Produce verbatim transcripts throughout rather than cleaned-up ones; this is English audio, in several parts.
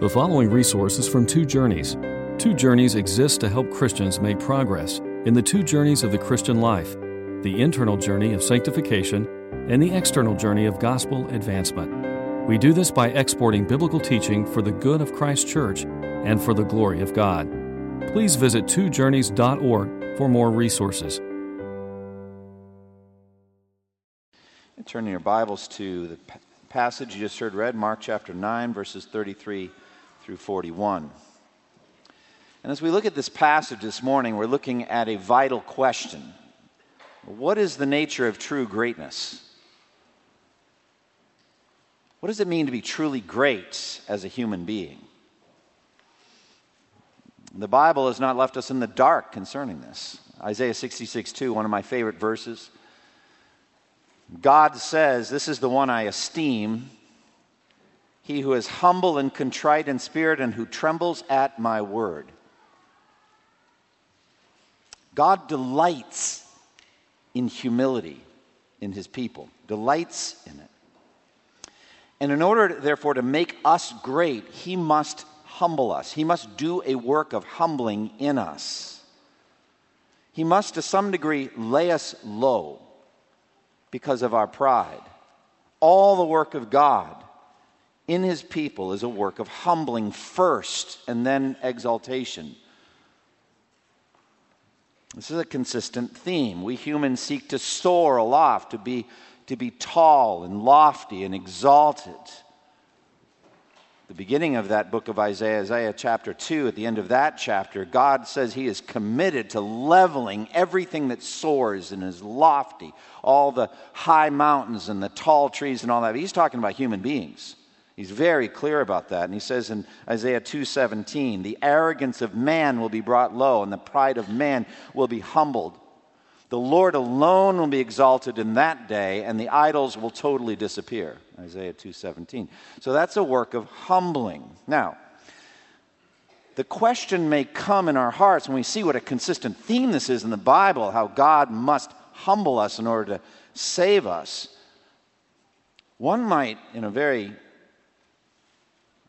The following resource is from Two Journeys. Two Journeys exists to help Christians make progress in the two journeys of the Christian life, the internal journey of sanctification and the external journey of gospel advancement. We do this by exporting biblical teaching for the good of Christ's church and for the glory of God. Please visit two journeys dot org for more resources. And turn your Bibles to the passage you just heard read, Mark chapter nine, verses thirty-three through forty-one. And as we look at this passage this morning, we're looking at a vital question. What is the nature of true greatness? What does it mean to be truly great as a human being? The Bible has not left us in the dark concerning this. Isaiah sixty-six two, one of my favorite verses. God says, "This is the one I esteem, he who is humble and contrite in spirit and who trembles at my word." God delights in humility in his people, delights in it. And in order, therefore, to make us great, he must humble us. He must do a work of humbling in us. He must, to some degree, lay us low because of our pride. All the work of God in his people is a work of humbling first and then exaltation. This is a consistent theme. We humans seek to soar aloft, to be, to be tall and lofty and exalted. The beginning of that book of Isaiah, Isaiah chapter two, at the end of that chapter, God says he is committed to leveling everything that soars and is lofty, all the high mountains and the tall trees and all that. He's talking about human beings. He's very clear about that. And he says in Isaiah two seventeen, "The arrogance of man will be brought low, and the pride of man will be humbled. The Lord alone will be exalted in that day, and the idols will totally disappear." Isaiah two seventeen. So that's a work of humbling. Now, the question may come in our hearts when we see what a consistent theme this is in the Bible, how God must humble us in order to save us. One might, in a very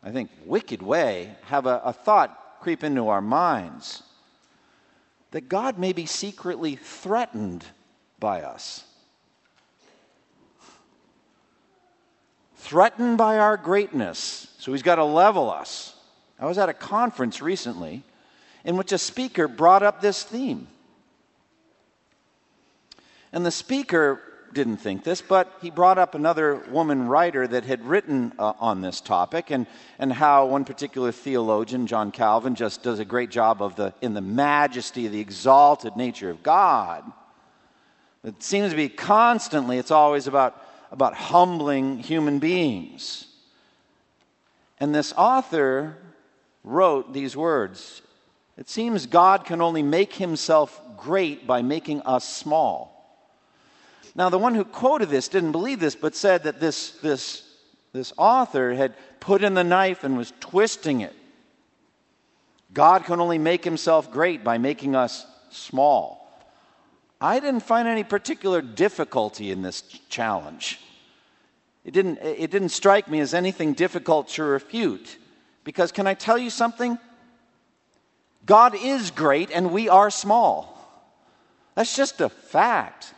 I think, wicked way, have a, a thought creep into our minds that God may be secretly threatened by us. Threatened by our greatness, so he's got to level us. I was at a conference recently in which a speaker brought up this theme. And the speaker didn't think this, but he brought up another woman writer that had written uh, on this topic, and, and how one particular theologian, John Calvin, just does a great job of the in the majesty, the exalted nature of God. It seems to be constantly, it's always about, about humbling human beings. And this author wrote these words, "It seems God can only make himself great by making us small." Now, the one who quoted this didn't believe this, but said that this, this, this author had put in the knife and was twisting it. God can only make himself great by making us small. I didn't find any particular difficulty in this challenge. It didn't, it didn't strike me as anything difficult to refute, because can I tell you something? God is great and we are small. That's just a fact.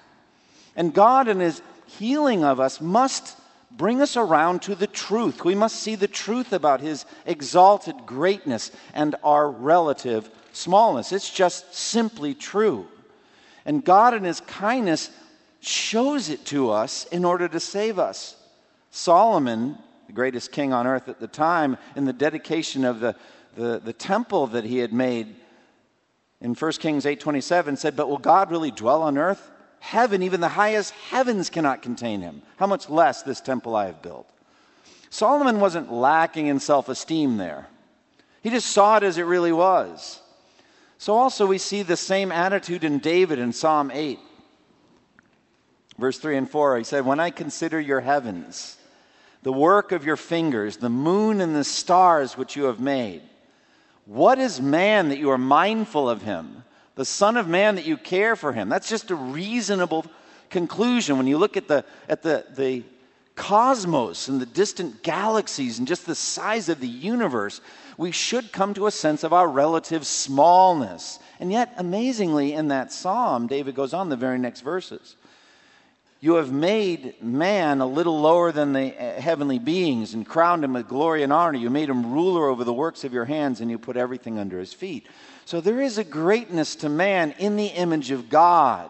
And God in his healing of us must bring us around to the truth. We must see the truth about his exalted greatness and our relative smallness. It's just simply true. And God in his kindness shows it to us in order to save us. Solomon, the greatest king on earth at the time, in the dedication of the, the, the temple that he had made in First Kings eight twenty-seven said, "But will God really dwell on earth? Heaven, even the highest heavens cannot contain him. How much less this temple I have built." Solomon wasn't lacking in self-esteem there. He just saw it as it really was. So also we see the same attitude in David in Psalm eight. Verse three and four, he said, "When I consider your heavens, the work of your fingers, the moon and the stars which you have made, what is man that you are mindful of him? The Son of Man that you care for him." That's just a reasonable conclusion when you look at the at the, the cosmos and the distant galaxies and just the size of the universe, we should come to a sense of our relative smallness. And yet, amazingly, in that psalm, David goes on the very next verses. You have made man a little lower than the heavenly beings and crowned him with glory and honor. You made him ruler over the works of your hands, and you put everything under his feet. So there is a greatness to man in the image of God.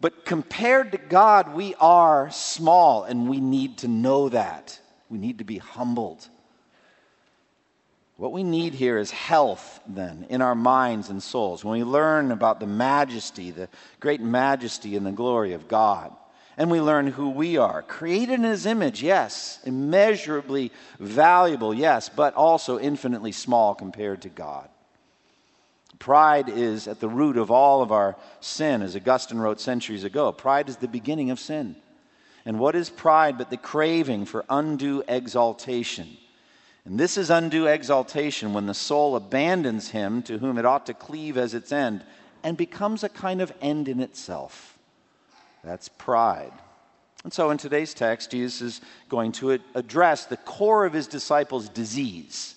But compared to God, we are small, and we need to know that. We need to be humbled. What we need here is health, then, in our minds and souls, when we learn about the majesty, the great majesty and the glory of God, and we learn who we are. Created in his image, yes, immeasurably valuable, yes, but also infinitely small compared to God. Pride is at the root of all of our sin, as Augustine wrote centuries ago. Pride is the beginning of sin. And what is pride but the craving for undue exaltation? And this is undue exaltation when the soul abandons him to whom it ought to cleave as its end and becomes a kind of end in itself. That's pride. And so in today's text, Jesus is going to address the core of his disciples' disease,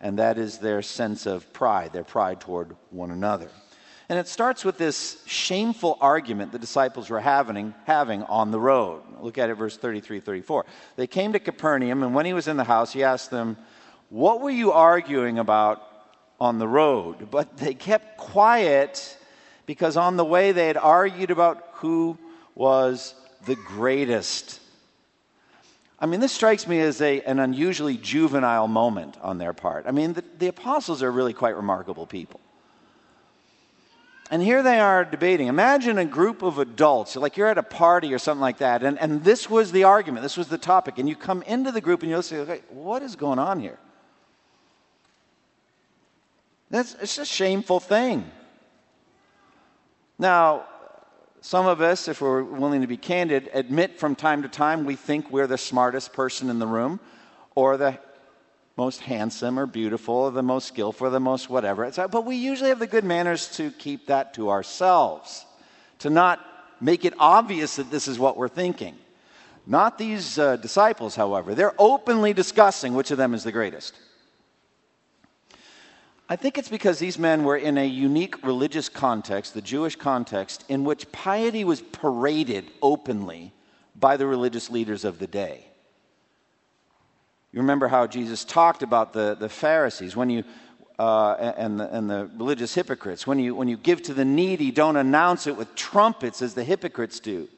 and that is their sense of pride, their pride toward one another. And it starts with this shameful argument the disciples were having, having on the road. Look at it, verse thirty-three, thirty-four. They came to Capernaum, and when he was in the house, he asked them, "What were you arguing about on the road?" But they kept quiet because on the way they had argued about who was the greatest. I mean, this strikes me as a, an unusually juvenile moment on their part. I mean, the, the apostles are really quite remarkable people. And here they are debating. Imagine a group of adults, like you're at a party or something like that, and, and this was the argument, this was the topic, and you come into the group and you'll say, okay, what is going on here? That's, it's a shameful thing. Now, some of us, if we're willing to be candid, admit from time to time we think we're the smartest person in the room, or the most handsome or beautiful or the most skillful or the most whatever. But we usually have the good manners to keep that to ourselves, to not make it obvious that this is what we're thinking. Not these uh, disciples, however. They're openly discussing which of them is the greatest. I think it's because these men were in a unique religious context, the Jewish context, in which piety was paraded openly by the religious leaders of the day. You remember how Jesus talked about the, the Pharisees when you uh, and, the, and the religious hypocrites. When you, when you give to the needy, don't announce it with trumpets as the hypocrites do.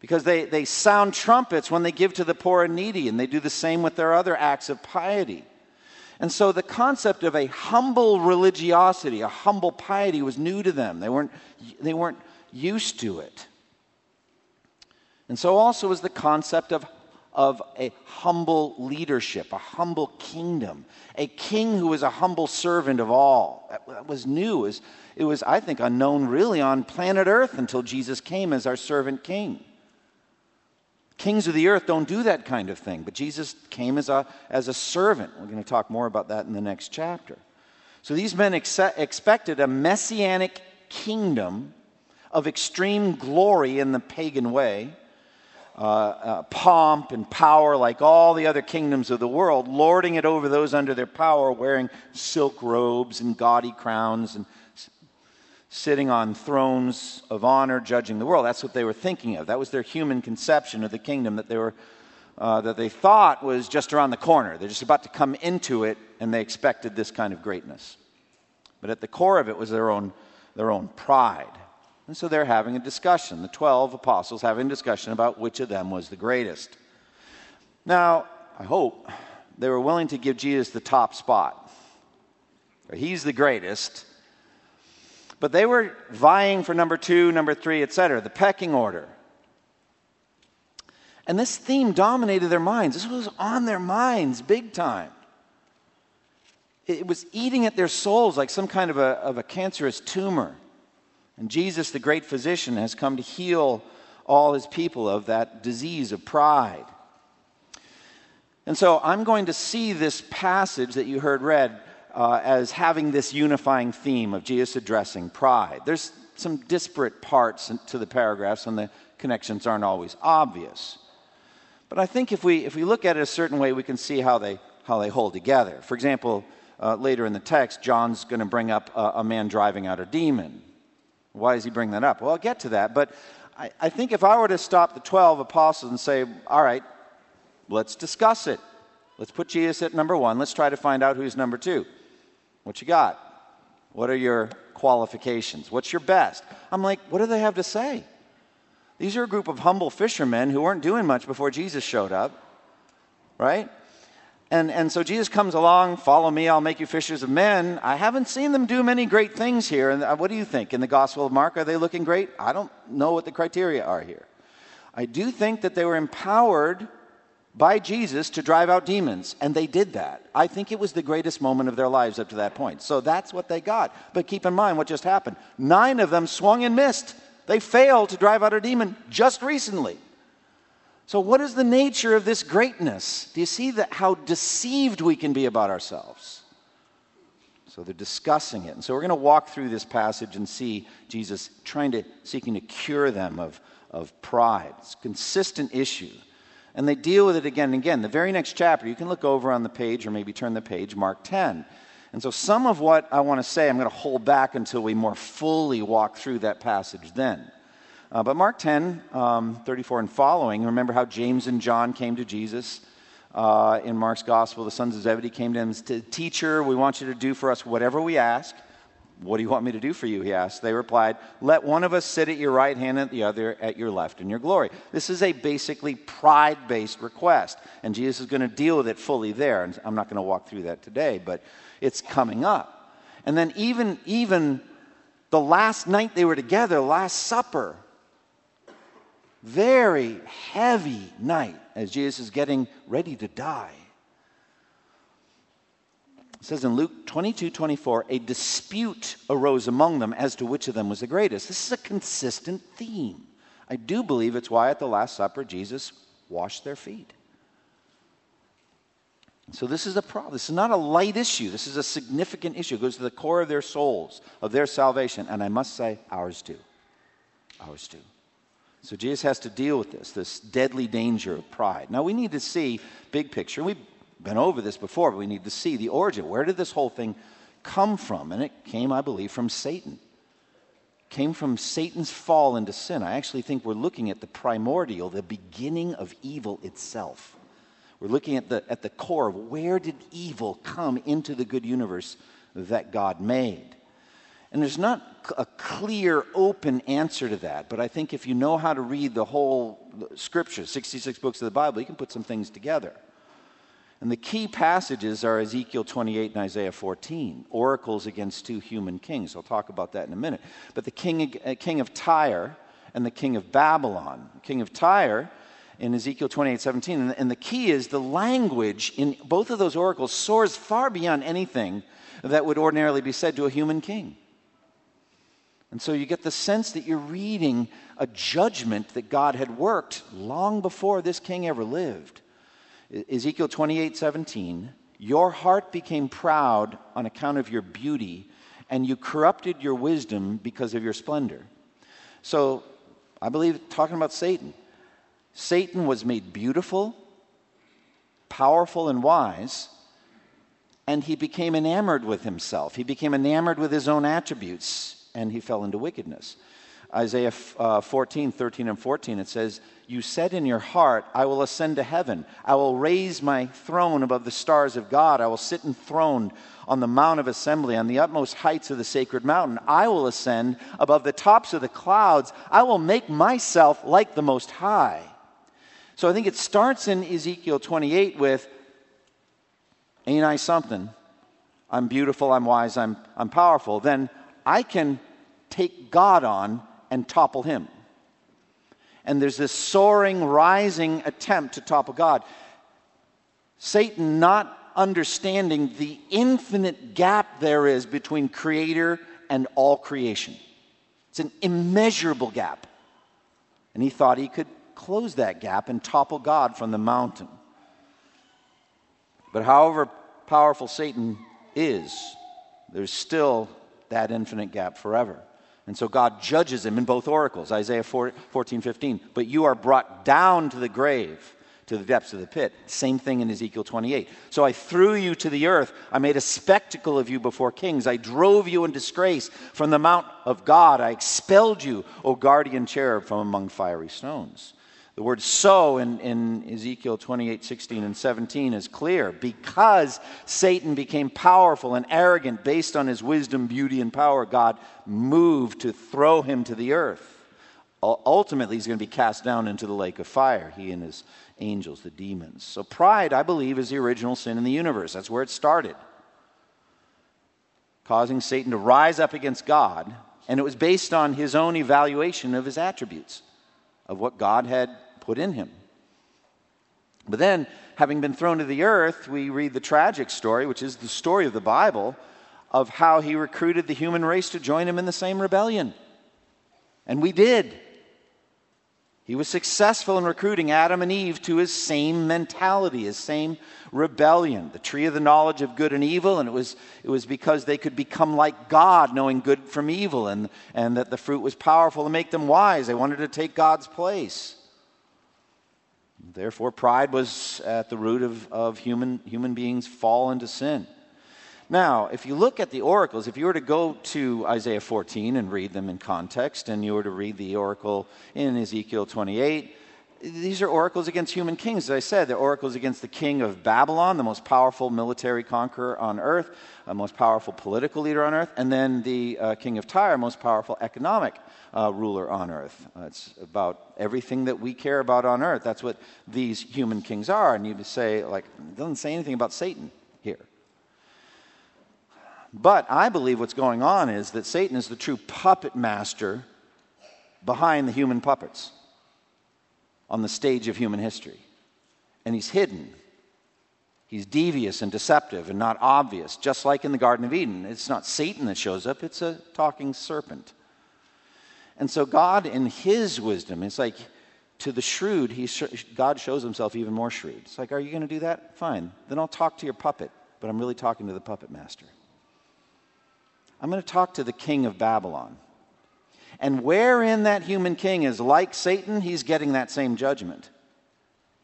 Because they, they sound trumpets when they give to the poor and needy, and they do the same with their other acts of piety. And so the concept of a humble religiosity, a humble piety, was new to them. They weren't, they weren't used to it. And so also was the concept of of a humble leadership, a humble kingdom, a king who was a humble servant of all. That was new. It was, it was, I think, unknown really on planet Earth until Jesus came as our servant king. Kings of the earth don't do that kind of thing, but Jesus came as a, as a servant. We're going to talk more about that in the next chapter. So these men ex- expected a messianic kingdom of extreme glory in the pagan way, Uh, uh, pomp and power like all the other kingdoms of the world, lording it over those under their power, wearing silk robes and gaudy crowns and s- sitting on thrones of honor, judging the world. That's what they were thinking of. That was their human conception of the kingdom that they were, uh, that they thought was just around the corner. They're just about to come into it, and they expected this kind of greatness. But at the core of it was their own, their own pride. And so they're having a discussion, the twelve apostles having a discussion about which of them was the greatest. Now, I hope they were willing to give Jesus the top spot. He's the greatest. But they were vying for number two, number three, et cetera, the pecking order. And this theme dominated their minds. This was on their minds big time. It was eating at their souls like some kind of a, of a cancerous tumor. And Jesus, the great physician, has come to heal all his people of that disease of pride. And so I'm going to see this passage that you heard read uh, as having this unifying theme of Jesus addressing pride. There's some disparate parts to the paragraphs on the connections aren't always obvious. But I think if we if we look at it a certain way, we can see how they how they hold together. For example, uh, later in the text, John's going to bring up a, a man driving out a demon. Why does he bring that up? Well, I'll get to that. But I, I think if I were to stop the twelve apostles and say, all right, let's discuss it. Let's put Jesus at number one. Let's try to find out who's number two. What you got? What are your qualifications? What's your best? I'm like, what do they have to say? These are a group of humble fishermen who weren't doing much before Jesus showed up, right? And and so Jesus comes along, follow me, I'll make you fishers of men. I haven't seen them do many great things here. And what do you think? In the Gospel of Mark, are they looking great? I don't know what the criteria are here. I do think that they were empowered by Jesus to drive out demons, and they did that. I think it was the greatest moment of their lives up to that point. So that's what they got. But keep in mind what just happened. Nine of them swung and missed. They failed to drive out a demon just recently. So what is the nature of this greatness? Do you see that how deceived we can be about ourselves? So they're discussing it. And so we're going to walk through this passage and see Jesus trying to, seeking to cure them of, of pride. It's a consistent issue. And they deal with it again and again. The very next chapter, you can look over on the page or maybe turn the page, Mark ten. And so some of what I want to say, I'm going to hold back until we more fully walk through that passage then. Uh, but Mark ten, um, thirty-four and following, remember how James and John came to Jesus uh, in Mark's gospel. The sons of Zebedee came to him and said, "Teacher, we want you to do for us whatever we ask." "What do you want me to do for you?" he asked. They replied, "Let one of us sit at your right hand and the other at your left in your glory." This is a basically pride-based request, and Jesus is going to deal with it fully there. And I'm not going to walk through that today, but it's coming up. And then even, even the last night they were together, Last Supper, very heavy night as Jesus is getting ready to die. It says in Luke twenty-two twenty-four, a dispute arose among them as to which of them was the greatest. This is a consistent theme. I do believe it's why at the Last Supper Jesus washed their feet. So this is a problem. This is not a light issue. This is a significant issue. It goes to the core of their souls, of their salvation. And I must say, ours do. Ours do. So Jesus has to deal with this, this deadly danger of pride. Now we need to see big picture. We've been over this before, but we need to see the origin. Where did this whole thing come from? And it came, I believe, from Satan. It came from Satan's fall into sin. I actually think we're looking at the primordial, the beginning of evil itself. We're looking at the at the core of where did evil come into the good universe that God made. And there's not a clear, open answer to that, but I think if you know how to read the whole Scripture, sixty-six books of the Bible, you can put some things together. And the key passages are Ezekiel twenty-eight and Isaiah fourteen, oracles against two human kings. I'll talk about that in a minute. But the king, uh, king of Tyre and the king of Babylon. The king of Tyre in Ezekiel twenty-eight seventeen, and, and the key is the language in both of those oracles soars far beyond anything that would ordinarily be said to a human king. And so you get the sense that you're reading a judgment that God had worked long before this king ever lived. Ezekiel twenty-eight seventeen, your heart became proud on account of your beauty, and you corrupted your wisdom because of your splendor. So I believe, talking about Satan, Satan was made beautiful, powerful, and wise, and he became enamored with himself. He became enamored with his own attributes. And he fell into wickedness. Isaiah fourteen thirteen and fourteen, it says, "You said in your heart, I will ascend to heaven. I will raise my throne above the stars of God. I will sit enthroned on the Mount of Assembly, on the utmost heights of the sacred mountain. I will ascend above the tops of the clouds. I will make myself like the Most High." So I think it starts in Ezekiel twenty-eight with, ain't I something? I'm beautiful, I'm wise, I'm, I'm powerful. Then I can take God on and topple him. And there's this soaring, rising attempt to topple God. Satan not understanding the infinite gap there is between creator and all creation. It's an immeasurable gap. And he thought he could close that gap and topple God from the mountain. But however powerful Satan is, there's still that infinite gap forever. And so God judges him in both oracles, Isaiah fourteen fifteen. But you are brought down to the grave, to the depths of the pit. Same thing in Ezekiel twenty-eight. So I threw you to the earth. I made a spectacle of you before kings. I drove you in disgrace from the mount of God. I expelled you, O guardian cherub, from among fiery stones. The word so in, in Ezekiel twenty-eight, sixteen, and seventeen is clear. Because Satan became powerful and arrogant based on his wisdom, beauty, and power, God moved to throw him to the earth. Ultimately, he's going to be cast down into the lake of fire, he and his angels, the demons. So pride, I believe, is the original sin in the universe. That's where it started, causing Satan to rise up against God. And it was based on his own evaluation of his attributes, of what God had put in him. But then, having been thrown to the earth, we read the tragic story, which is the story of the Bible, of how he recruited the human race to join him in the same rebellion. And we did. He was successful in recruiting Adam and Eve to his same mentality, his same rebellion, the tree of the knowledge of good and evil. And it was it was because they could become like God, knowing good from evil, and, and that the fruit was powerful to make them wise. They wanted to take God's place. Therefore, pride was at the root of, of human, human beings' fall into sin. Now, if you look at the oracles, if you were to go to Isaiah fourteen and read them in context, and you were to read the oracle in Ezekiel twenty-eight, these are oracles against human kings. As I said, they're oracles against the king of Babylon, the most powerful military conqueror on earth, the most powerful political leader on earth, and then the uh, king of Tyre, most powerful economic uh, ruler on earth. Uh, it's about everything that we care about on earth. That's what these human kings are. And you'd say, like, it doesn't say anything about Satan here. But I believe what's going on is that Satan is the true puppet master behind the human puppets on the stage of human history. And he's hidden. He's devious and deceptive and not obvious, just like in the Garden of Eden. It's not Satan that shows up, it's a talking serpent. And so God, in his wisdom, it's like to the shrewd, he sh- God shows himself even more shrewd. It's like, are you going to do that? Fine. Then I'll talk to your puppet, but I'm really talking to the puppet master. I'm going to talk to the king of Babylon. And wherein that human king is like Satan, he's getting that same judgment.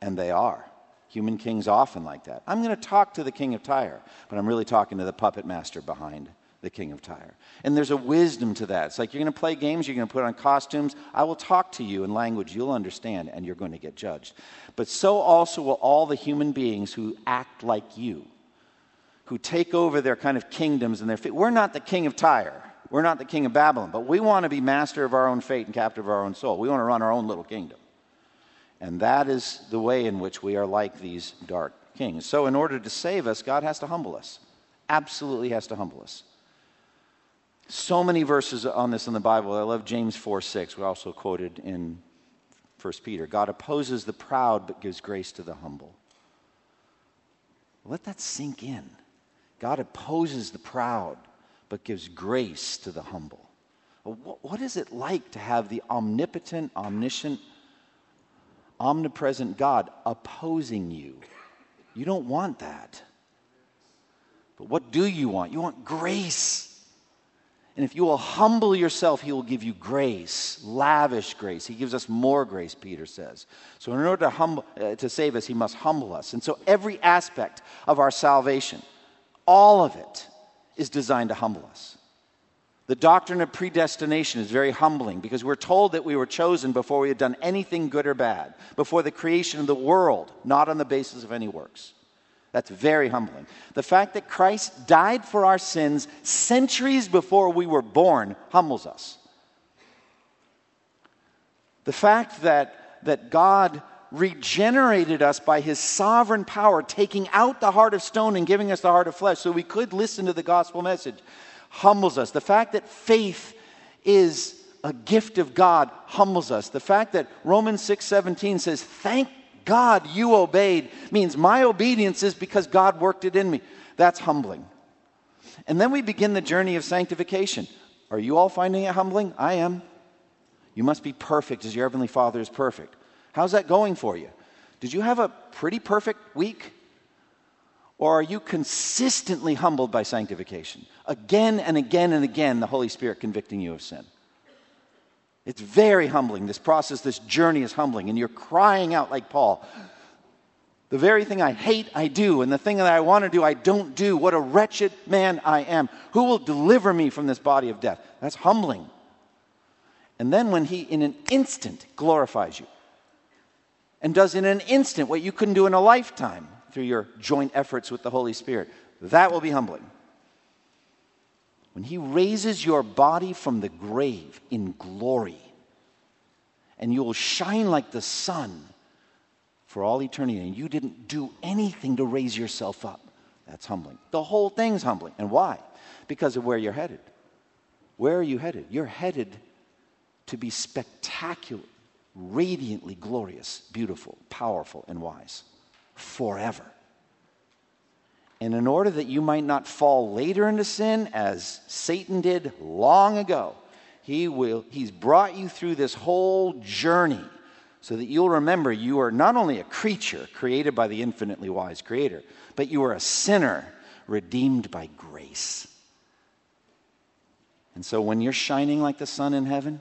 And they are. Human kings often like that. I'm going to talk to the king of Tyre, but I'm really talking to the puppet master behind the king of Tyre. And there's a wisdom to that. It's like you're going to play games, you're going to put on costumes. I will talk to you in language you'll understand, and you're going to get judged. But so also will all the human beings who act like you, who take over their kind of kingdoms and their fate. We're not the king of Tyre. We're not the king of Babylon. But we want to be master of our own fate and captive of our own soul. We want to run our own little kingdom. And that is the way in which we are like these dark kings. So in order to save us, God has to humble us. Absolutely has to humble us. So many verses on this in the Bible. I love James four six. We also quoted in First Peter. God opposes the proud but gives grace to the humble. Let that sink in. God opposes the proud, but gives grace to the humble. What is it like to have the omnipotent, omniscient, omnipresent God opposing you? You don't want that. But what do you want? You want grace. And if you will humble yourself, he will give you grace, lavish grace. He gives us more grace, Peter says. So in order to humble, uh, to save us, he must humble us. And so every aspect of our salvation, all of it, is designed to humble us. The doctrine of predestination is very humbling because we're told that we were chosen before we had done anything good or bad, before the creation of the world, not on the basis of any works. That's very humbling. The fact that Christ died for our sins centuries before we were born humbles us. The fact that, that God regenerated us by his sovereign power, taking out the heart of stone and giving us the heart of flesh so we could listen to the gospel message, humbles us. The fact that faith is a gift of God humbles us. The fact that Romans six seventeen says, thank God you obeyed, means my obedience is because God worked it in me. That's humbling. And then we begin the journey of sanctification. Are you all finding it humbling? I am. You must be perfect as your heavenly Father is perfect. How's that going for you? Did you have a pretty perfect week? Or are you consistently humbled by sanctification? Again and again and again, the Holy Spirit convicting you of sin. It's very humbling. This process, this journey is humbling. And you're crying out like Paul, the very thing I hate, I do. And the thing that I want to do, I don't do. What a wretched man I am. Who will deliver me from this body of death? That's humbling. And then when he, in an instant, glorifies you and does in an instant what you couldn't do in a lifetime through your joint efforts with the Holy Spirit, that will be humbling. When he raises your body from the grave in glory, and you will shine like the sun for all eternity, and you didn't do anything to raise yourself up, that's humbling. The whole thing's humbling. And why? Because of where you're headed. Where are you headed? You're headed to be spectacular, radiantly glorious, beautiful, powerful, and wise forever. And in order that you might not fall later into sin, as Satan did long ago, he will, he's brought you through this whole journey so that you'll remember you are not only a creature created by the infinitely wise Creator, but you are a sinner redeemed by grace. And so when you're shining like the sun in heaven,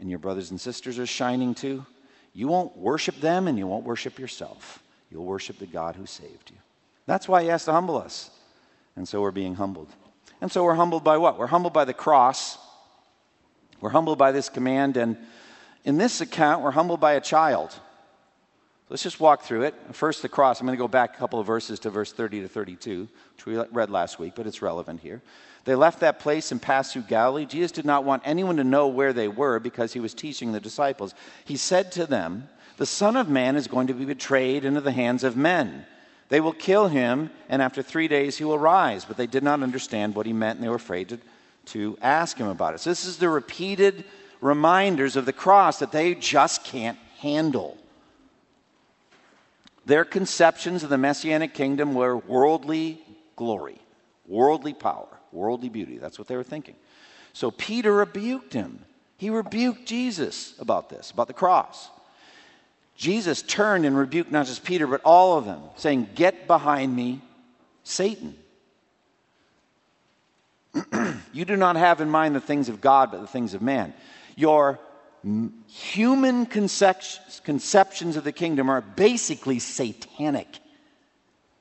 and your brothers and sisters are shining too, you won't worship them and you won't worship yourself. You'll worship the God who saved you. That's why he has to humble us. And so we're being humbled. And so we're humbled by what? We're humbled by the cross. We're humbled by this command. And in this account, we're humbled by a child. Let's just walk through it. First, the cross. I'm going to go back a couple of verses to verse thirty to thirty-two, which we read last week, but it's relevant here. They left that place and passed through Galilee. Jesus did not want anyone to know where they were because he was teaching the disciples. He said to them, "The Son of Man is going to be betrayed into the hands of men. They will kill him, and after three days he will rise." But they did not understand what he meant, and they were afraid to, to ask him about it. So this is the repeated reminders of the cross that they just can't handle. Their conceptions of the Messianic kingdom were worldly glory, worldly power, worldly beauty. That's what they were thinking. So Peter rebuked him. He rebuked Jesus about this, about the cross. Jesus turned and rebuked not just Peter, but all of them, saying, "Get behind me, Satan. You do not have in mind the things of God, but the things of man. Your human conceptions of the kingdom are basically satanic."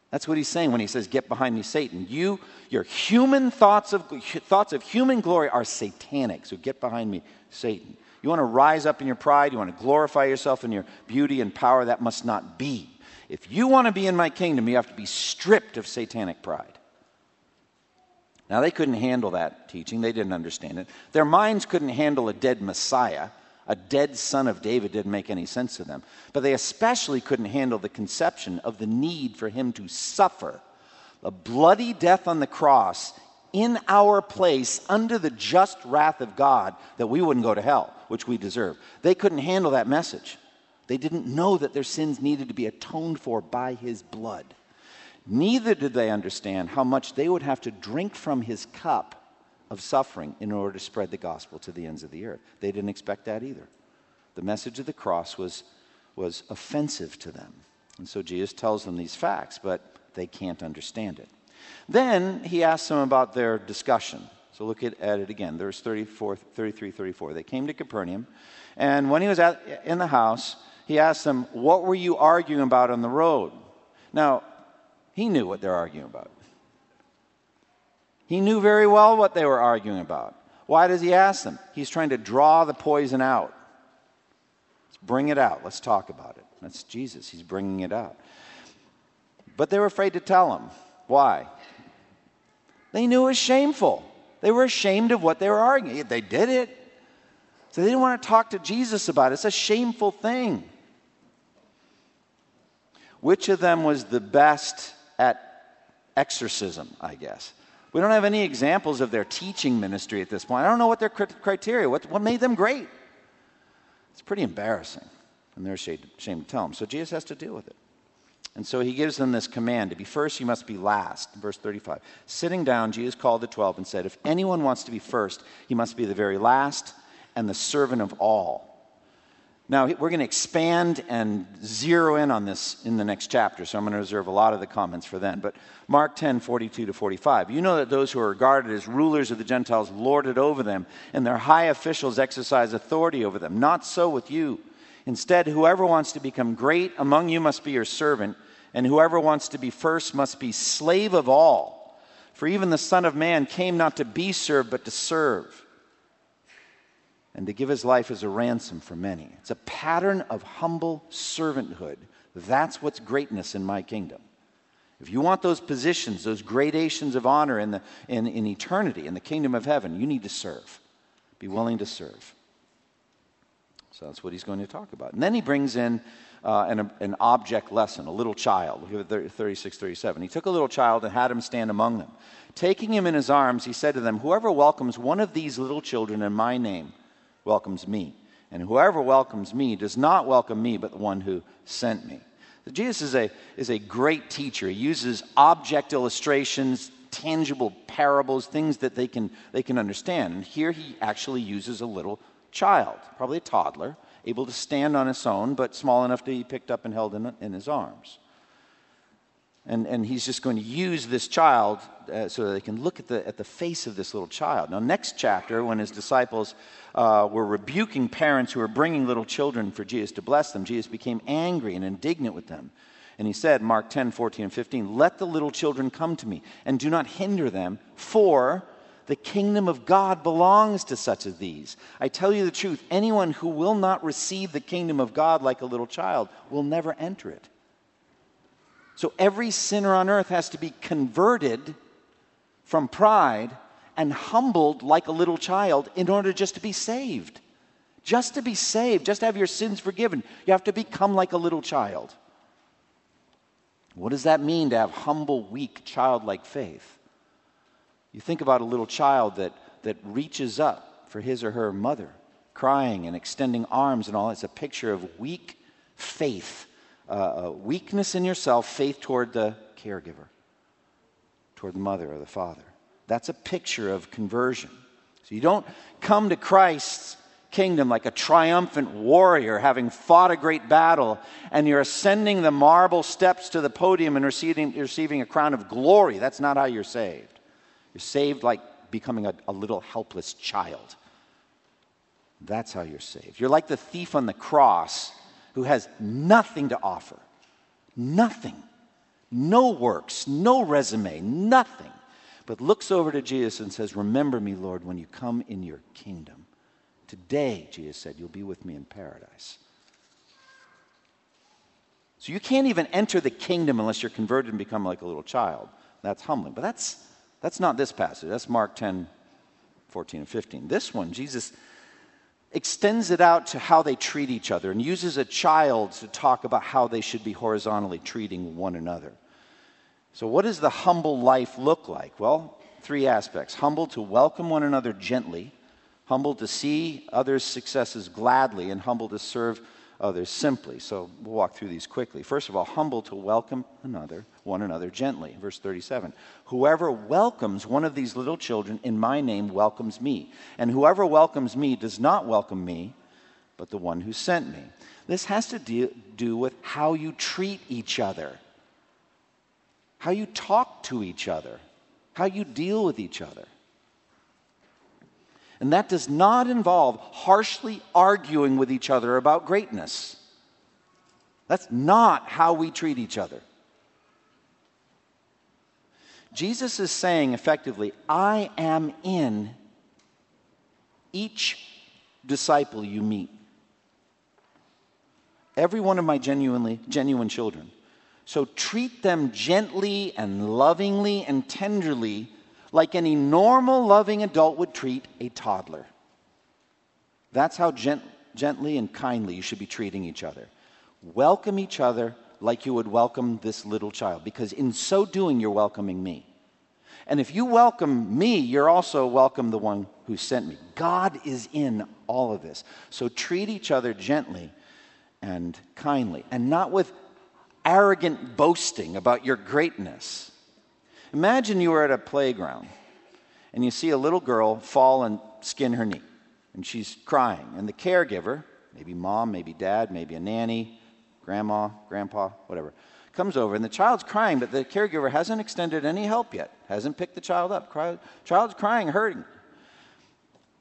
That's what he's saying when he says, "Get behind me, Satan." You, your human thoughts of, thoughts of human glory are satanic. So get behind me, Satan. You want to rise up in your pride. You want to glorify yourself in your beauty and power. That must not be. If you want to be in my kingdom, you have to be stripped of satanic pride. Now, they couldn't handle that teaching. They didn't understand it. Their minds couldn't handle a dead Messiah. A dead son of David didn't make any sense to them. But they especially couldn't handle the conception of the need for him to suffer a bloody death on the cross in our place, under the just wrath of God, that we wouldn't go to hell, which we deserve. They couldn't handle that message. They didn't know that their sins needed to be atoned for by his blood. Neither did they understand how much they would have to drink from his cup of suffering in order to spread the gospel to the ends of the earth. They didn't expect that either. The message of the cross was, was offensive to them. And so Jesus tells them these facts, but they can't understand it. Then he asked them about their discussion. So look at, at it again. There's thirty-four, thirty-three, thirty-four. They came to Capernaum, and when he was at, in the house, he asked them, "What were you arguing about on the road?" Now, he knew what they're arguing about. He knew very well what they were arguing about. Why does he ask them? He's trying to draw the poison out. Let's bring it out. Let's talk about it. That's Jesus. He's bringing it out. But they were afraid to tell him. Why? They knew it was shameful. They were ashamed of what they were arguing. They did it. So they didn't want to talk to Jesus about it. It's a shameful thing. Which of them was the best at exorcism, I guess? We don't have any examples of their teaching ministry at this point. I don't know what their criteria, what, what made them great. It's pretty embarrassing. And they're ashamed to tell them. So Jesus has to deal with it. And so he gives them this command. To be first, you must be last. Verse thirty-five. Sitting down, Jesus called the twelve and said, "If anyone wants to be first, he must be the very last and the servant of all." Now, we're going to expand and zero in on this in the next chapter, so I'm going to reserve a lot of the comments for then. But Mark ten, forty-two to forty-five. You know that those who are regarded as rulers of the Gentiles lord it over them, and their high officials exercise authority over them. Not so with you. Instead, whoever wants to become great among you must be your servant, and whoever wants to be first must be slave of all. For even the Son of Man came not to be served, but to serve, and to give his life as a ransom for many. It's a pattern of humble servanthood. That's what's greatness in my kingdom. If you want those positions, those gradations of honor in, the, in, in eternity, in the kingdom of heaven, you need to serve. Be willing to serve. So that's what he's going to talk about. And then he brings in uh, an, an object lesson, a little child. Look at thirty-six, thirty-seven. He took a little child and had him stand among them. Taking him in his arms, he said to them, "Whoever welcomes one of these little children in my name welcomes me, and whoever welcomes me does not welcome me, but the one who sent me." So Jesus is a is a great teacher. He uses object illustrations, tangible parables, things that they can they can understand. And here he actually uses a little child, probably a toddler, able to stand on his own, but small enough to be picked up and held in in his arms. And and he's just going to use this child uh, so that they can look at the at the face of this little child. Now, next chapter, when his disciples uh, were rebuking parents who were bringing little children for Jesus to bless them, Jesus became angry and indignant with them. And he said, Mark ten, fourteen and fifteen, "Let the little children come to me, and do not hinder them, for the kingdom of God belongs to such as these. I tell you the truth, anyone who will not receive the kingdom of God like a little child will never enter it." So every sinner on earth has to be converted from pride and humbled like a little child in order just to be saved. Just to be saved, just to have your sins forgiven, you have to become like a little child. What does that mean to have humble, weak, childlike faith? You think about a little child that, that reaches up for his or her mother, crying and extending arms and all. It's a picture of weak faith. Uh, weakness in yourself, faith toward the caregiver, toward the mother or the father. That's a picture of conversion. So you don't come to Christ's kingdom like a triumphant warrior having fought a great battle, and you're ascending the marble steps to the podium and receiving, receiving a crown of glory. That's not how you're saved. You're saved like becoming a, a little helpless child. That's how you're saved. You're like the thief on the cross, who has nothing to offer, nothing, no works, no resume, nothing, but looks over to Jesus and says, "Remember me, Lord, when you come in your kingdom. Today," Jesus said, "you'll be with me in paradise." So you can't even enter the kingdom unless you're converted and become like a little child. That's humbling. But that's that's not this passage. That's Mark ten, fourteen and fifteen. This one, Jesus extends it out to how they treat each other and uses a child to talk about how they should be horizontally treating one another. So what does the humble life look like? Well, three aspects. Humble to welcome one another gently, humble to see others' successes gladly, and humble to serve others simply. So we'll walk through these quickly. First of all, humble to welcome another, one another gently. Verse thirty-seven, "Whoever welcomes one of these little children in my name welcomes me, and whoever welcomes me does not welcome me, but the one who sent me." This has to do, do with how you treat each other, how you talk to each other, how you deal with each other. And that does not involve harshly arguing with each other about greatness. That's not how we treat each other. Jesus is saying effectively, I am in each disciple you meet. Every one of my genuinely, genuine children. So treat them gently and lovingly and tenderly, like any normal, loving adult would treat a toddler. That's how gent- gently and kindly you should be treating each other. Welcome each other like you would welcome this little child, because in so doing, you're welcoming me. And if you welcome me, you're also welcome the one who sent me. God is in all of this. So treat each other gently and kindly, and not with arrogant boasting about your greatness. Imagine you were at a playground and you see a little girl fall and skin her knee, and she's crying. And the caregiver, maybe mom, maybe dad, maybe a nanny, grandma, grandpa, whatever, comes over, and the child's crying, but the caregiver hasn't extended any help yet, hasn't picked the child up. Cry, child's crying, hurting.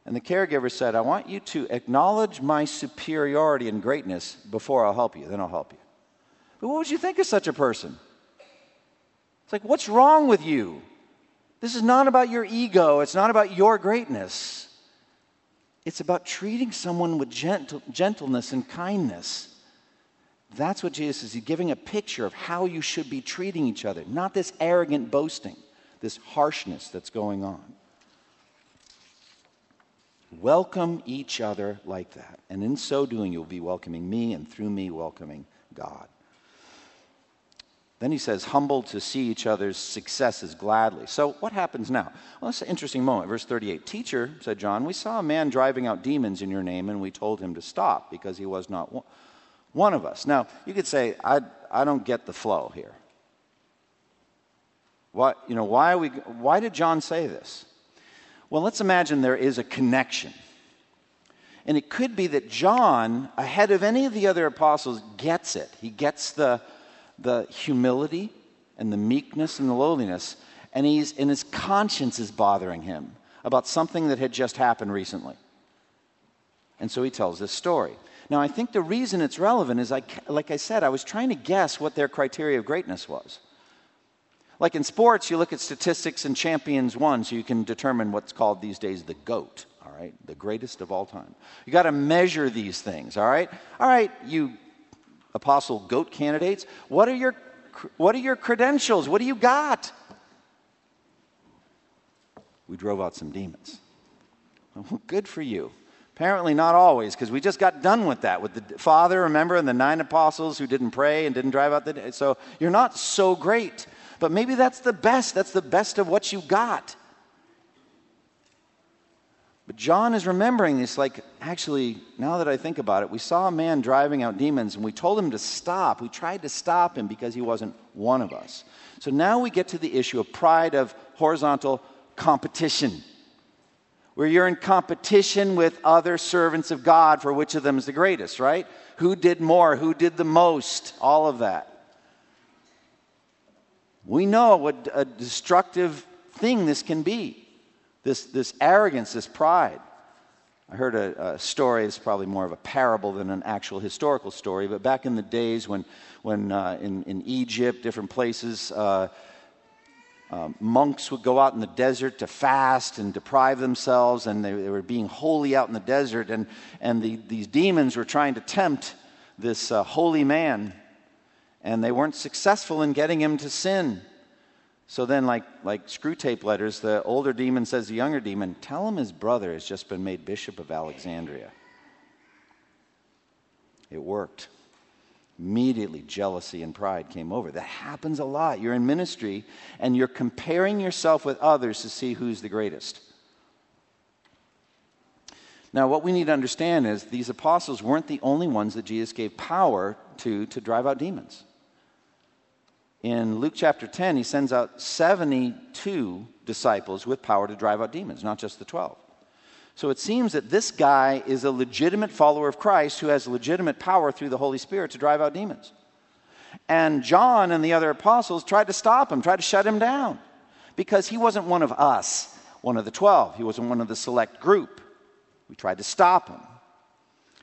And the caregiver said, I want you to acknowledge my superiority and greatness before I'll help you, then I'll help you. But what would you think of such a person? It's like, what's wrong with you? This is not about your ego. It's not about your greatness. It's about treating someone with gentle, gentleness and kindness. That's what Jesus is. He's giving a picture of how you should be treating each other, not this arrogant boasting, this harshness that's going on. Welcome each other like that. And in so doing, you'll be welcoming me, and through me, welcoming God. Then he says, humble to see each other's successes gladly. So what happens now? Well, that's an interesting moment. Verse thirty-eight, teacher, said John, we saw a man driving out demons in your name, and we told him to stop because he was not one. One of us. Now, you could say, I, I don't get the flow here. What, you know, why, are we, why did John say this? Well, let's imagine there is a connection. And it could be that John, ahead of any of the other apostles, gets it. He gets the, the humility and the meekness and the lowliness, and, he's, and his conscience is bothering him about something that had just happened recently. And so he tells this story. Now, I think the reason it's relevant is, I, like I said, I was trying to guess what their criteria of greatness was. Like in sports, you look at statistics and champions won, so you can determine what's called these days the GOAT, all right, the greatest of all time. You got to measure these things, all right? All right, you apostle GOAT candidates, what are your, what are your credentials? What do you got? We drove out some demons. Well, good for you. Apparently not always, because we just got done with that, with the Father, remember, and the nine apostles who didn't pray and didn't drive out the... So you're not so great, but maybe that's the best. That's the best of what you got. But John is remembering this, like, actually, now that I think about it, we saw a man driving out demons, and we told him to stop. We tried to stop him because he wasn't one of us. So now we get to the issue of pride, of horizontal competition, where you're in competition with other servants of God for which of them is the greatest, right? Who did more? Who did the most? All of that. We know what a destructive thing this can be, this, this arrogance, this pride. I heard a, a story. It's probably more of a parable than an actual historical story, but back in the days when, when uh, in, in Egypt, different places, uh, Um, monks would go out in the desert to fast and deprive themselves, and they, they were being holy out in the desert, and, and the, these demons were trying to tempt this uh, holy man, and they weren't successful in getting him to sin. So then, like, like screw tape letters, the older demon says to the younger demon, tell him his brother has just been made bishop of Alexandria. It worked. Immediately, jealousy and pride came over. That happens a lot. You're in ministry, and you're comparing yourself with others to see who's the greatest. Now, what we need to understand is these apostles weren't the only ones that Jesus gave power to to drive out demons. In Luke chapter ten, he sends out seventy-two disciples with power to drive out demons, not just the twelve. So it seems that this guy is a legitimate follower of Christ who has legitimate power through the Holy Spirit to drive out demons. And John and the other apostles tried to stop him, tried to shut him down, because he wasn't one of us, one of the twelve. He wasn't one of the select group. We tried to stop him.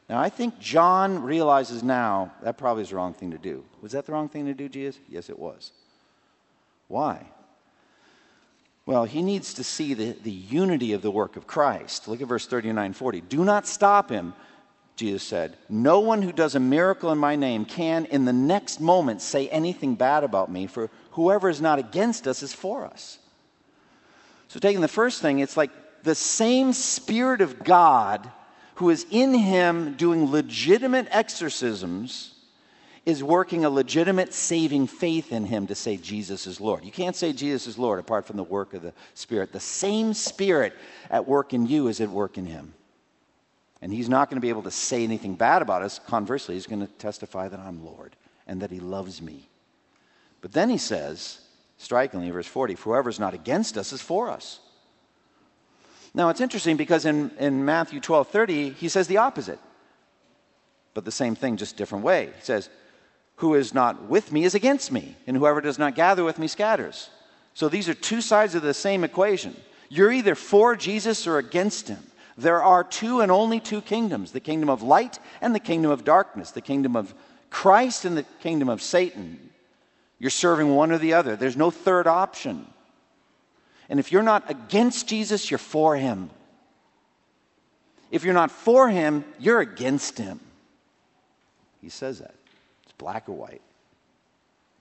Now, I think John realizes now that probably is the wrong thing to do. Was that the wrong thing to do, Jesus? Yes, it was. Why? Well, he needs to see the, the unity of the work of Christ. Look at verse thirty-nine, forty. Do not stop him, Jesus said. No one who does a miracle in my name can in the next moment say anything bad about me, for whoever is not against us is for us. So taking the first thing, it's like the same Spirit of God who is in him doing legitimate exorcisms is working a legitimate saving faith in him to say Jesus is Lord. You can't say Jesus is Lord apart from the work of the Spirit. The same Spirit at work in you is at work in him. And he's not going to be able to say anything bad about us. Conversely, he's going to testify that I'm Lord and that he loves me. But then he says, strikingly, verse forty, for whoever's not against us is for us. Now, it's interesting because in, in Matthew twelve thirty, he says the opposite. but the same thing, just different way. He says, who is not with me is against me, and whoever does not gather with me scatters. So these are two sides of the same equation. You're either for Jesus or against him. There are two and only two kingdoms, the kingdom of light and the kingdom of darkness, the kingdom of Christ and the kingdom of Satan. You're serving one or the other. There's no third option. And if you're not against Jesus, you're for him. If you're not for him, you're against him. He says that. It's black or white.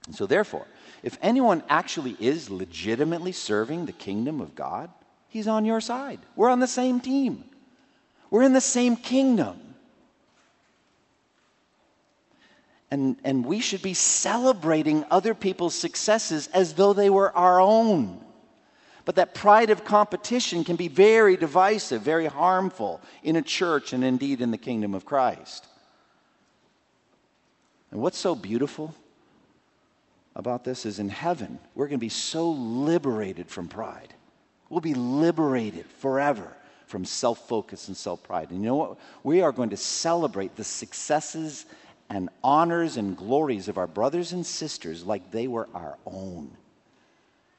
And so therefore, if anyone actually is legitimately serving the kingdom of God, he's on your side. We're on the same team. We're in the same kingdom. And, and we should be celebrating other people's successes as though they were our own. But that pride of competition can be very divisive, very harmful in a church and indeed in the kingdom of Christ. And what's so beautiful about this is in heaven, we're going to be so liberated from pride. We'll be liberated forever from self-focus and self-pride. And you know what? We are going to celebrate the successes and honors and glories of our brothers and sisters like they were our own.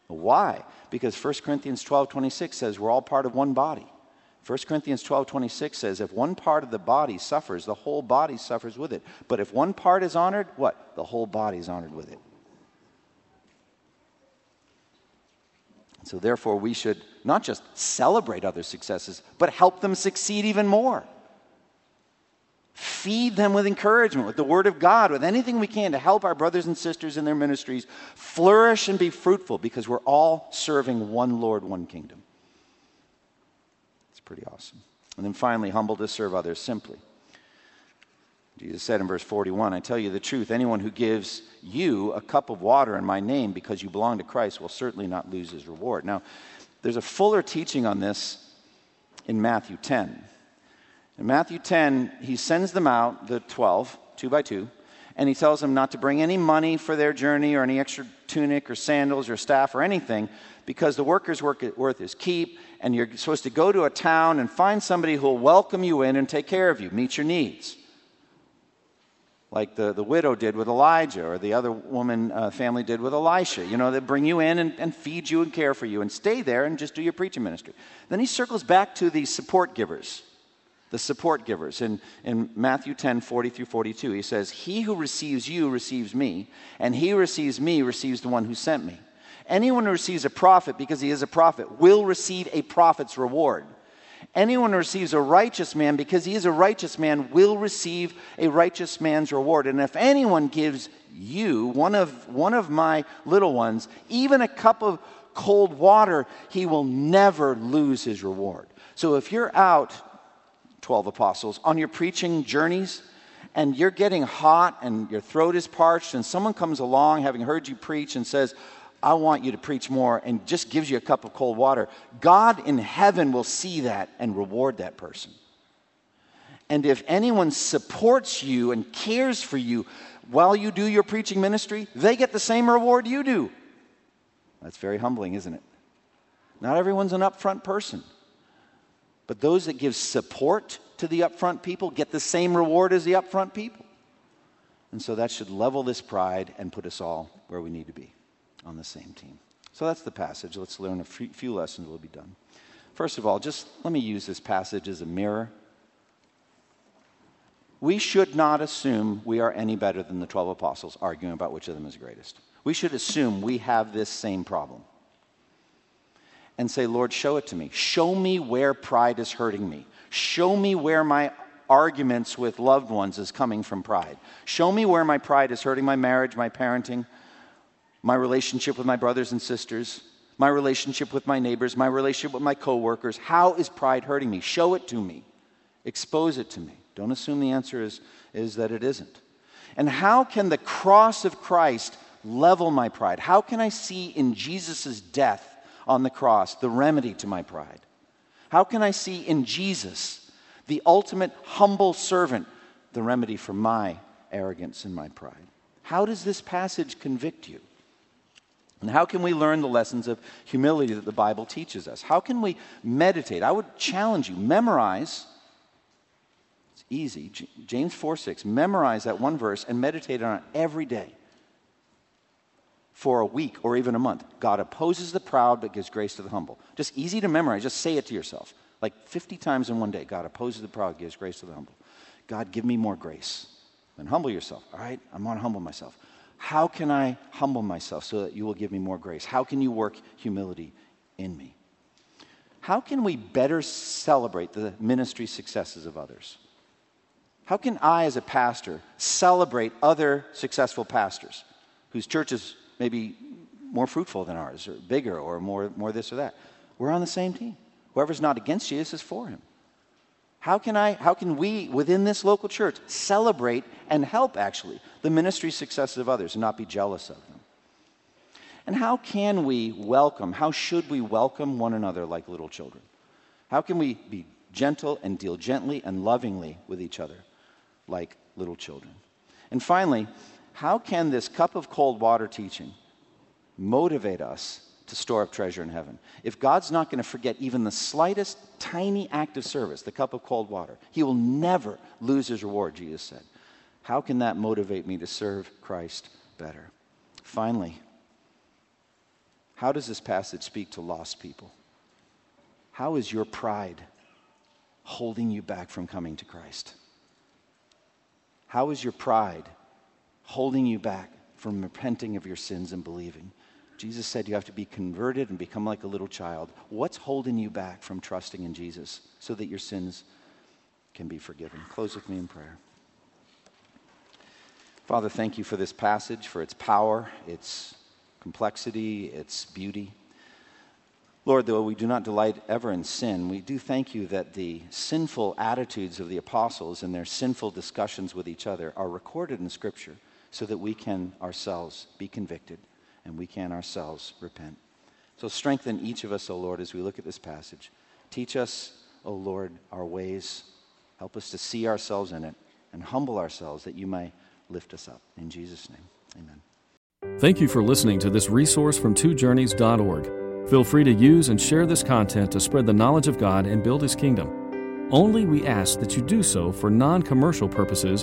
Why? Because First Corinthians twelve twenty-six says we're all part of one body. First Corinthians twelve twenty-six says if one part of the body suffers, the whole body suffers with it. But if one part is honored, what? The whole body is honored with it. So therefore, we should not just celebrate other successes, but help them succeed even more. Feed them with encouragement, with the Word of God, with anything we can to help our brothers and sisters in their ministries flourish and be fruitful, because we're all serving one Lord, one kingdom. It's pretty awesome. And then finally, humble to serve others simply. Jesus said in verse forty-one, I tell you the truth, anyone who gives you a cup of water in my name because you belong to Christ will certainly not lose his reward. Now, there's a fuller teaching on this in Matthew ten. In Matthew ten, he sends them out, the twelve, two by two, and he tells them not to bring any money for their journey or any extra tunic or sandals or staff or anything, because the worker's worth is keep, and you're supposed to go to a town and find somebody who will welcome you in and take care of you, meet your needs. Like the, the widow did with Elijah, or the other woman uh, family did with Elisha. You know, they bring you in and, and feed you and care for you and stay there and just do your preaching ministry. Then he circles back to the support givers, the support givers. In, in Matthew ten, forty through forty-two, he says, he who receives you receives me, and he who receives me receives the one who sent me. Anyone who receives a prophet, because he is a prophet, will receive a prophet's reward. Anyone who receives a righteous man, because he is a righteous man, will receive a righteous man's reward. And if anyone gives you, one of, one of my little ones, even a cup of cold water, he will never lose his reward. So if you're out, twelve apostles, on your preaching journeys, and you're getting hot and your throat is parched, and someone comes along having heard you preach and says, I want you to preach more, and just gives you a cup of cold water, God in heaven will see that and reward that person. And if anyone supports you and cares for you while you do your preaching ministry, they get the same reward you do. That's very humbling, isn't it? Not everyone's an upfront person. But those that give support to the upfront people get the same reward as the upfront people. And so that should level this pride and put us all where we need to be, on the same team. So that's the passage. Let's learn a few lessons. We'll be done. First of all, just let me use this passage as a mirror. We should not assume we are any better than the twelve apostles arguing about which of them is greatest. We should assume we have this same problem and say, Lord, show it to me. Show me where pride is hurting me. Show me where my arguments with loved ones is coming from pride. Show me where my pride is hurting my marriage, my parenting, my relationship with my brothers and sisters, my relationship with my neighbors, my relationship with my coworkers. How is pride hurting me? Show it to me. Expose it to me. Don't assume the answer is, is that it isn't. And how can the cross of Christ level my pride? How can I see in Jesus' death on the cross the remedy to my pride? How can I see in Jesus, the ultimate humble servant, the remedy for my arrogance and my pride? How does this passage convict you? And how can we learn the lessons of humility that the Bible teaches us? How can we meditate? I would challenge you, memorize. It's easy. James four six, memorize that one verse and meditate on it every day for a week or even a month. God opposes the proud but gives grace to the humble. Just easy to memorize. Just say it to yourself like fifty times in one day. God opposes the proud, gives grace to the humble. God, give me more grace. Then humble yourself. All right, I want to humble myself. How can I humble myself so that you will give me more grace? How can you work humility in me? How can we better celebrate the ministry successes of others? How can I, as a pastor, celebrate other successful pastors whose church is maybe more fruitful than ours or bigger or more, more this or that? We're on the same team. Whoever's not against Jesus is for him. How can I, how can we, within this local church, celebrate and help, actually, the ministry successes of others and not be jealous of them? And how can we welcome, how should we welcome one another like little children? How can we be gentle and deal gently and lovingly with each other like little children? And finally, how can this cup of cold water teaching motivate us to store up treasure in heaven? If God's not going to forget even the slightest tiny act of service, the cup of cold water, he will never lose his reward, Jesus said. How can that motivate me to serve Christ better? Finally, how does this passage speak to lost people? How is your pride holding you back from coming to Christ? How is your pride holding you back from repenting of your sins and believing? Jesus said you have to be converted and become like a little child. What's holding you back from trusting in Jesus so that your sins can be forgiven? Close with me in prayer. Father, thank you for this passage, for its power, its complexity, its beauty. Lord, though we do not delight ever in sin, we do thank you that the sinful attitudes of the apostles and their sinful discussions with each other are recorded in Scripture so that we can ourselves be convicted and we can ourselves repent. So strengthen each of us, O Lord, as we look at this passage. Teach us, O Lord, our ways. Help us to see ourselves in it and humble ourselves that you may lift us up. In Jesus' name, amen. Thank you for listening to this resource from two journeys dot org. Feel free to use and share this content to spread the knowledge of God and build His kingdom. Only we ask that you do so for non-commercial purposes